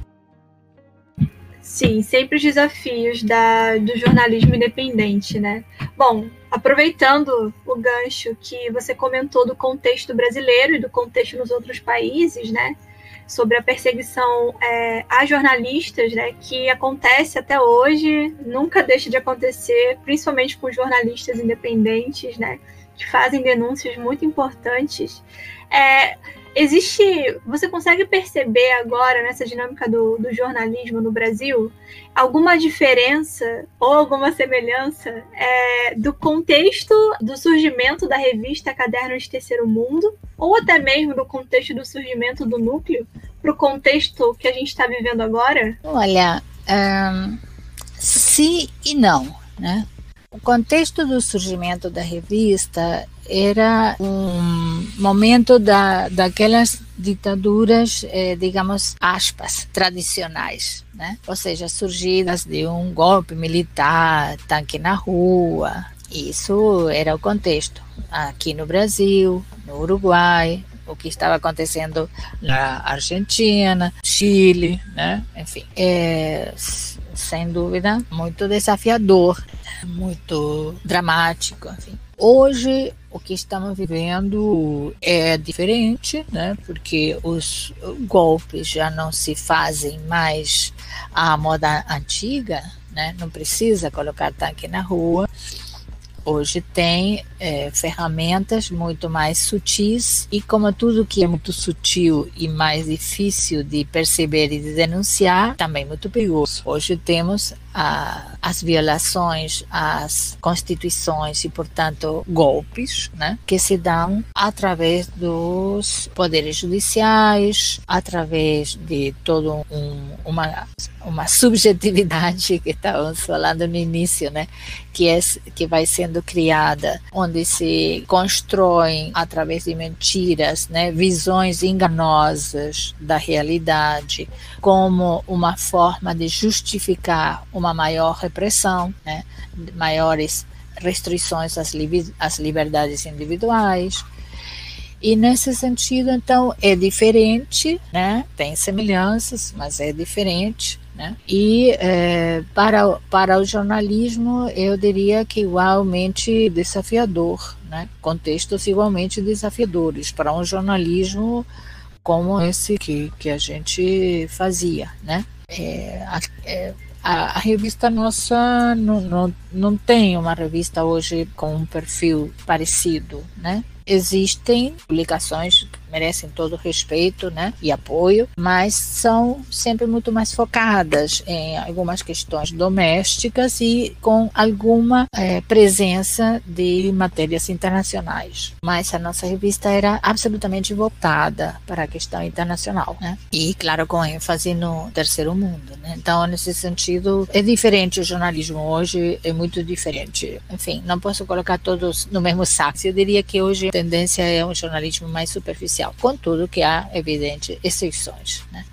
Sim, sempre os desafios da, do jornalismo independente, né? Bom, aproveitando o gancho que você comentou do contexto brasileiro e do contexto nos outros países, né, sobre a perseguição é, a jornalistas, né, que acontece até hoje, nunca deixa de acontecer, principalmente com jornalistas independentes, né, que fazem denúncias muito importantes. É, existe, você consegue perceber agora nessa dinâmica do, do jornalismo no Brasil alguma diferença ou alguma semelhança é, do contexto do surgimento da revista Cadernos do Terceiro Mundo ou até mesmo do contexto do surgimento do núcleo para o contexto que a gente está vivendo agora? Olha, um, sim e não, né? O contexto do surgimento da revista era um momento da, daquelas ditaduras, eh, digamos, aspas, tradicionais, né? Ou seja, surgidas de um golpe militar, tanque na rua. Isso era o contexto aqui no Brasil, no Uruguai, o que estava acontecendo na Argentina, Chile, né? Enfim, é, sem dúvida, muito desafiador, muito dramático, enfim. Hoje, o que estamos vivendo é diferente, né? Porque os golpes já não se fazem mais à moda antiga, né? Não precisa colocar tanque na rua. Hoje tem é, ferramentas muito mais sutis e, como tudo que é muito sutil e mais difícil de perceber e de denunciar, também muito perigoso. Hoje temos ah, as violações às constituições e, portanto, golpes, né, que se dão através dos poderes judiciais, através de toda um, uma, uma subjetividade que estávamos falando no início, né, que, é, que vai sendo criada, onde se constroem através de mentiras, né, visões enganosas da realidade como uma forma de justificar uma maior repressão, né, maiores restrições às, li- às liberdades individuais. E nesse sentido, então, é diferente, né, tem semelhanças, mas é diferente. Né? E é, para, para o jornalismo, eu diria que igualmente desafiador, né? Contextos igualmente desafiadores para um jornalismo como esse que, que a gente fazia. Né? É, é, a, a revista nossa não, não, não tem uma revista hoje com um perfil parecido, né? Existem publicações que merecem todo respeito, né, e apoio, mas são sempre muito mais focadas em algumas questões domésticas e com alguma é, presença de matérias internacionais. Mas a nossa revista era absolutamente voltada para a questão internacional, né? E, claro, com ênfase no terceiro mundo, né? Então, nesse sentido, é diferente o jornalismo hoje, é muito diferente. Enfim, não posso colocar todos no mesmo saco. Eu diria que hoje a tendência é um jornalismo mais superficial, contudo que há, evidente, exceções, né?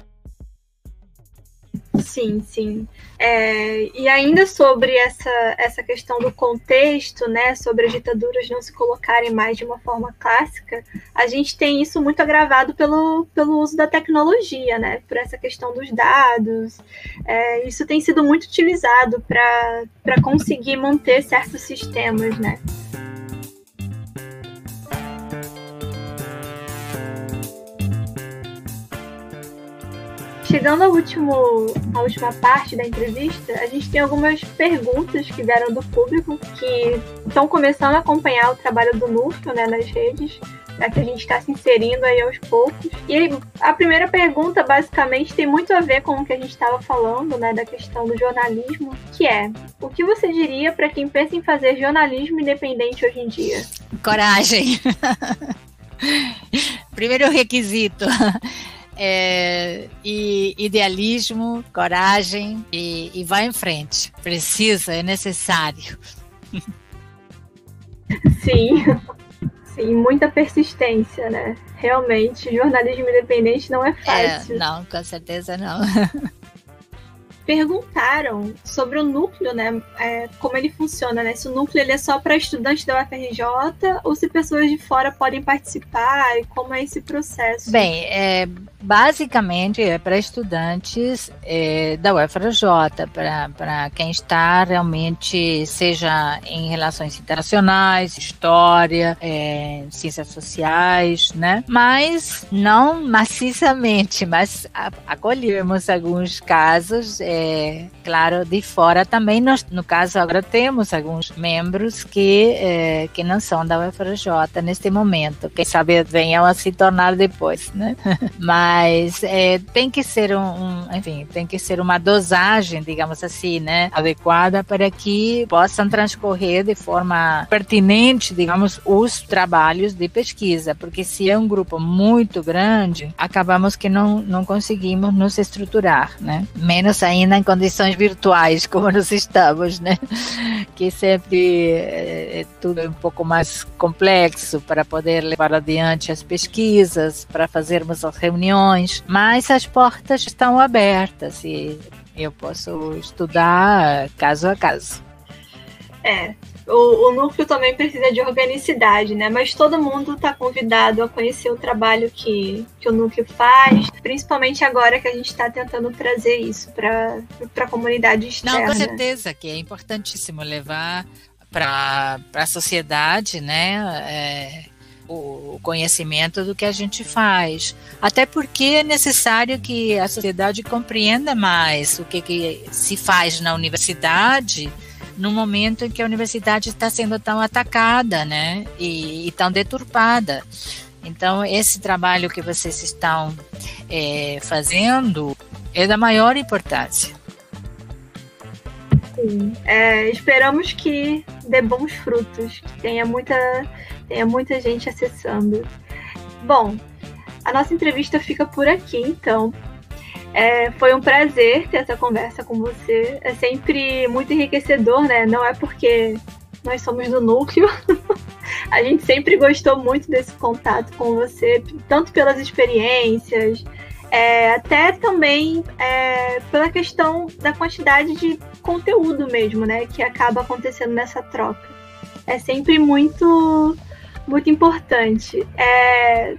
Sim, sim. É, e ainda sobre essa, essa questão do contexto, né, sobre as ditaduras não se colocarem mais de uma forma clássica, a gente tem isso muito agravado pelo, pelo uso da tecnologia, né, por essa questão dos dados. É, isso tem sido muito utilizado para conseguir manter certos sistemas, né? Chegando ao último, à última parte da entrevista, a gente tem algumas perguntas que vieram do público que estão começando a acompanhar o trabalho do núcleo, né, nas redes, é que a gente está se inserindo aí aos poucos. E a primeira pergunta, basicamente, tem muito a ver com o que a gente estava falando, né, da questão do jornalismo, que é: o que você diria para quem pensa em fazer jornalismo independente hoje em dia? Coragem! Primeiro requisito. É, e idealismo, coragem e, e vai em frente. Precisa, é necessário. Sim, sim, muita persistência, né? Realmente, jornalismo independente não é fácil. É, não, com certeza não. Perguntaram sobre o núcleo, né? É, como ele funciona, né? Se o núcleo ele é só para estudantes da U F R J ou se pessoas de fora podem participar e como é esse processo? Bem, é, basicamente é para estudantes é, da U F R J, para quem está realmente, seja em relações internacionais, história, é, ciências sociais, né? Mas não maciçamente, mas acolhemos alguns casos, é, claro, de fora também. Nós, no caso, agora temos alguns membros que, é, que não são da U F R J neste momento, quem sabe venham a se tornar depois, né? Mas é, tem que ser um, um, enfim, tem que ser uma dosagem, digamos assim, né, adequada para que possam transcorrer de forma pertinente, digamos, os trabalhos de pesquisa, porque se é um grupo muito grande, acabamos que não, não conseguimos nos estruturar, né? Menos ainda em condições virtuais, como nós estamos, né? Que sempre é tudo um pouco mais complexo para poder levar adiante as pesquisas, para fazermos as reuniões, mas as portas estão abertas e eu posso estudar caso a caso. É, o, o núcleo também precisa de organicidade, né? Mas todo mundo está convidado a conhecer o trabalho que, que o núcleo faz, principalmente agora que a gente está tentando trazer isso para a comunidade externa. Não, com certeza que é importantíssimo levar para a sociedade, né? É... o conhecimento do que a gente faz, até porque é necessário que a sociedade compreenda mais o que, que se faz na universidade, no momento em que a universidade está sendo tão atacada, né, e, e tão deturpada. Então esse trabalho que vocês estão é, fazendo é da maior importância. Sim, é, esperamos que dê bons frutos, que tenha muita Tem muita gente acessando. Bom, a nossa entrevista fica por aqui, então. É, foi um prazer ter essa conversa com você. É sempre muito enriquecedor, né? Não é porque nós somos do núcleo. A gente sempre gostou muito desse contato com você, tanto pelas experiências, é, até também é, pela questão da quantidade de conteúdo mesmo, né? Que acaba acontecendo nessa troca. É sempre muito... muito importante. É,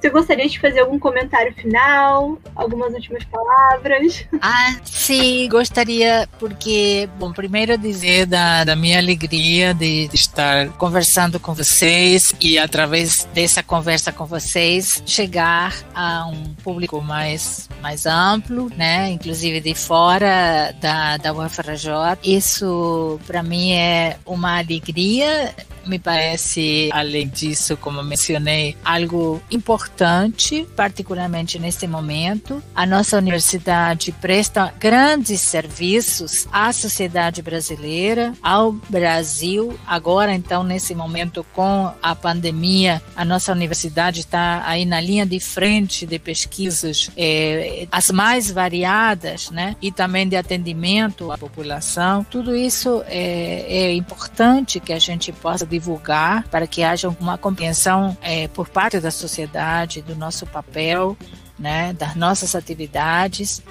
você gostaria de fazer algum comentário final? Algumas últimas palavras? Ah, sim, gostaria, porque, bom, primeiro dizer da, da minha alegria de, de estar conversando com vocês e, através dessa conversa com vocês, chegar a um público mais, mais amplo, né? Inclusive de fora da, da U F R J. Isso, para mim, é uma alegria. Me parece, além disso, como mencionei, algo importante, particularmente neste momento. A nossa universidade presta grandes serviços à sociedade brasileira, ao Brasil. Agora, então, nesse momento com a pandemia, a nossa universidade está aí na linha de frente de pesquisas, eh, as mais variadas, né? E também de atendimento à população. Tudo isso é, é importante que a gente possa divulgar, para que haja uma compreensão é, por parte da sociedade do nosso papel, né, das nossas atividades.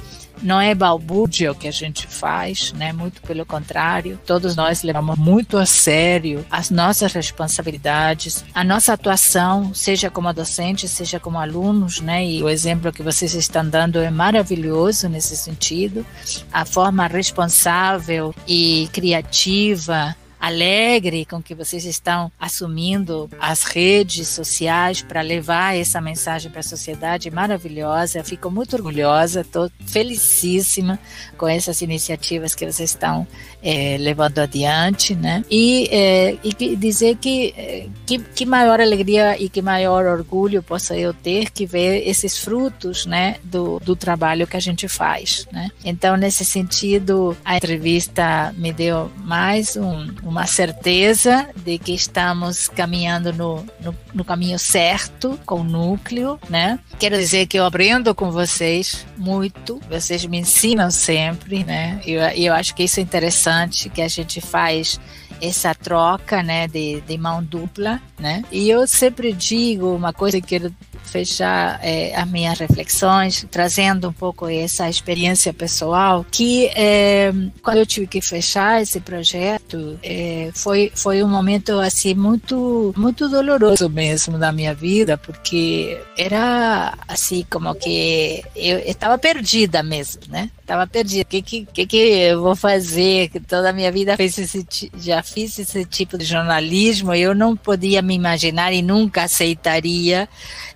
Não é balbúrdia o que a gente faz, né? Muito pelo contrário, todos nós levamos muito a sério as nossas responsabilidades, a nossa atuação, seja como docentes, seja como alunos, né? E o exemplo que vocês estão dando é maravilhoso nesse sentido, a forma responsável e criativa, alegre com que vocês estão assumindo as redes sociais para levar essa mensagem para a sociedade, maravilhosa. Eu fico muito orgulhosa, estou felicíssima com essas iniciativas que vocês estão é, levando adiante, né? E, é, e dizer que, que que maior alegria e que maior orgulho posso eu ter que ver esses frutos, né, do, do trabalho que a gente faz, né? Então, nesse sentido, a entrevista me deu mais um uma certeza de que estamos caminhando no, no, no caminho certo, com o núcleo, né? Quero dizer que eu aprendo com vocês muito, vocês me ensinam sempre, né? E eu, eu acho que isso é interessante, que a gente faz essa troca, né, de, de mão dupla, né? E eu sempre digo uma coisa que eu fechar é, as minhas reflexões, trazendo um pouco essa experiência pessoal, que é, quando eu tive que fechar esse projeto, é, foi, foi um momento assim muito, muito doloroso mesmo da minha vida, porque era assim como que eu estava perdida mesmo, né? Estava perdida. O que, que, que eu vou fazer? Que toda a minha vida fez esse, já fiz esse tipo de jornalismo. Eu não podia me imaginar e nunca aceitaria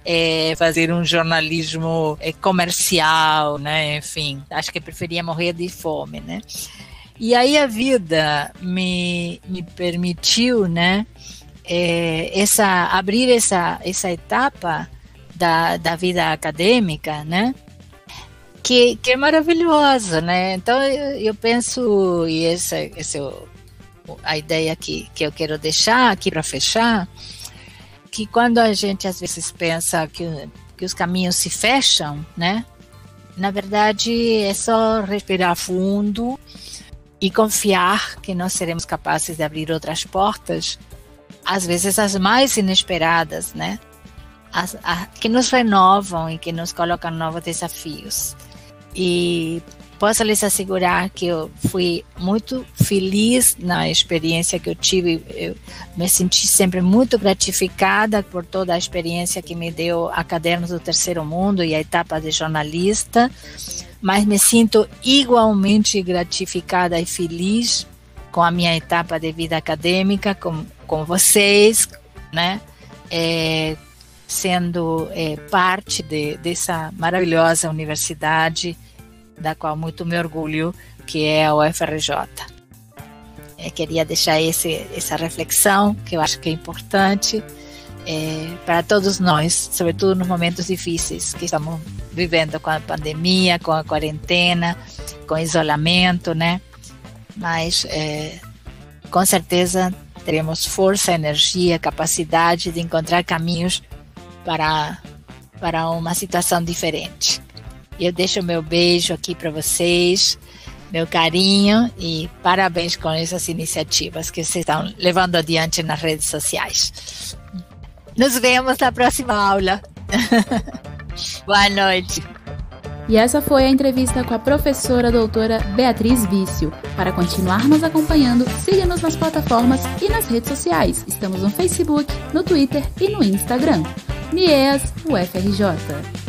é, fazer um jornalismo é, comercial, né? Enfim, acho que eu preferia morrer de fome, né? E aí a vida me, me permitiu, né? É, essa, abrir essa, essa etapa da, da vida acadêmica, né? Que, que é maravilhosa, né? Então eu, eu penso, e essa, essa a ideia que, que eu quero deixar aqui para fechar, que quando a gente às vezes pensa que, que os caminhos se fecham, né? Na verdade é só respirar fundo e confiar que nós seremos capazes de abrir outras portas, às vezes as mais inesperadas, né? As, as, que nos renovam e que nos colocam novos desafios. E posso lhes assegurar que eu fui muito feliz na experiência que eu tive. Eu me senti sempre muito gratificada por toda a experiência que me deu a Cadernos do Terceiro Mundo e a etapa de jornalista, mas me sinto igualmente gratificada e feliz com a minha etapa de vida acadêmica, com, com vocês, né? É, sendo é, parte de, dessa maravilhosa universidade, da qual muito me orgulho, que é a U F R J. Eu queria deixar esse, essa reflexão, que eu acho que é importante é, para todos nós, sobretudo nos momentos difíceis que estamos vivendo com a pandemia, com a quarentena, com o isolamento, né? Mas, é, com certeza, teremos força, energia, capacidade de encontrar caminhos para, para uma situação diferente. Eu deixo meu beijo aqui para vocês, meu carinho, e parabéns com essas iniciativas que vocês estão levando adiante nas redes sociais. Nos vemos na próxima aula. Boa noite. E essa foi a entrevista com a professora doutora Beatriz Bichia. Para continuar nos acompanhando, siga-nos nas plataformas e nas redes sociais. Estamos no Facebook, no Twitter e no Instagram. NIEAAS U F R J.